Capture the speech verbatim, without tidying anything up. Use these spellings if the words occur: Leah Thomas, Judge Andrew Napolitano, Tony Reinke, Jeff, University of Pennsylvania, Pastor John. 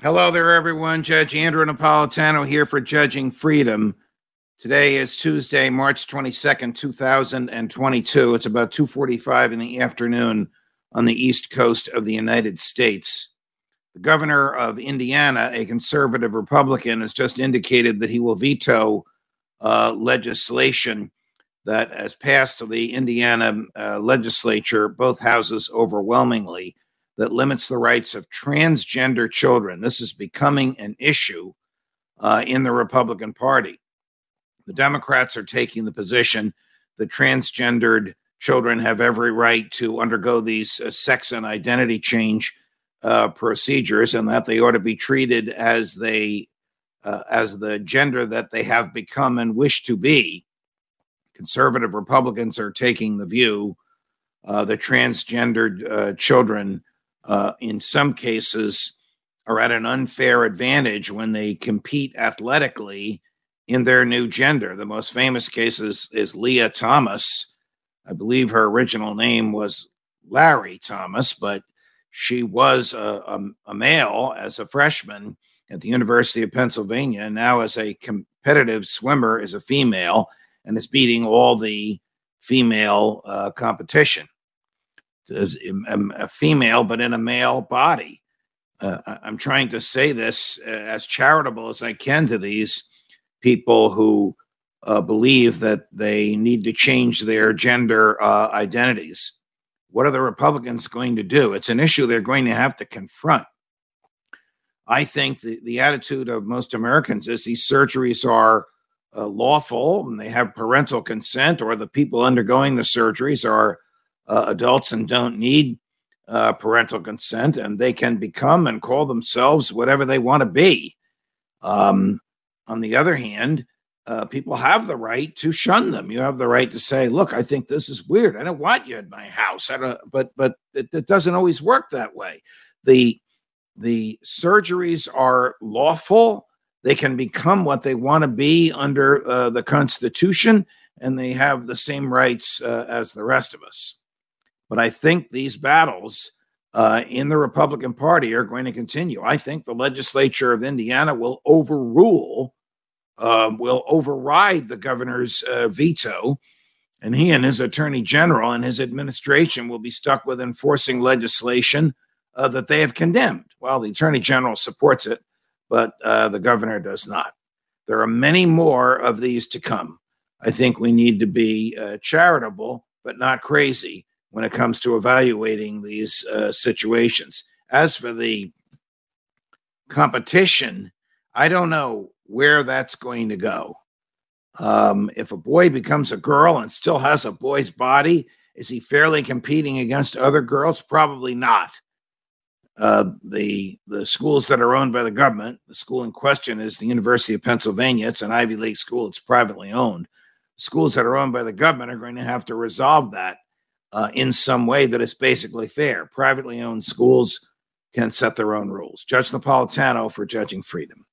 Hello there, everyone. Judge Andrew Napolitano here for Judging Freedom. Today is Tuesday, March twenty-second, two thousand twenty-two. It's about two forty-five in the afternoon on the East Coast of the United States. The governor of Indiana, a conservative Republican, has just indicated that he will veto uh, legislation that has passed the Indiana uh, legislature, both houses overwhelmingly, that limits the rights of transgender children. This is becoming an issue uh, in the Republican Party. The Democrats are taking the position that transgendered children have every right to undergo these uh, sex and identity change uh, procedures, and that they ought to be treated as they uh, as the gender that they have become and wish to be. Conservative Republicans are taking the view uh, that transgendered uh, children Uh, in some cases, are at an unfair advantage when they compete athletically in their new gender. The most famous case is, is Leah Thomas. I believe her original name was Larry Thomas, but she was a, a, a male as a freshman at the University of Pennsylvania, and now as a competitive swimmer is a female and is beating all the female uh, competition. As a female, but in a male body. Uh, I'm trying to say this as charitable as I can to these people who uh, believe that they need to change their gender uh, identities. What are the Republicans going to do? It's an issue they're going to have to confront. I think the, the attitude of most Americans is these surgeries are uh, lawful and they have parental consent, or the people undergoing the surgeries are Uh, adults and don't need uh, parental consent, and they can become and call themselves whatever they want to be. Um, on the other hand, uh, people have the right to shun them. You have the right to say, look, I think this is weird. I don't want you in my house. I don't, but but it, it doesn't always work that way. The, the surgeries are lawful. They can become what they want to be under uh, the Constitution, and they have the same rights uh, as the rest of us. But I think these battles uh, in the Republican Party are going to continue. I think the legislature of Indiana will overrule, uh, will override the governor's uh, veto, and he and his attorney general and his administration will be stuck with enforcing legislation uh, that they have condemned. Well, the attorney general supports it, but uh, the governor does not. There are many more of these to come. I think we need to be uh, charitable, but not crazy, when it comes to evaluating these uh, situations. As for the competition, I don't know where that's going to go. Um, if a boy becomes a girl and still has a boy's body, is he fairly competing against other girls? Probably not. Uh, the, the schools that are owned by the government, the school in question is the University of Pennsylvania. It's an Ivy League school. It's privately owned. Schools that are owned by the government are going to have to resolve that Uh, in some way that is basically fair. Privately owned schools can set their own rules. Judge Napolitano for Judging Freedom.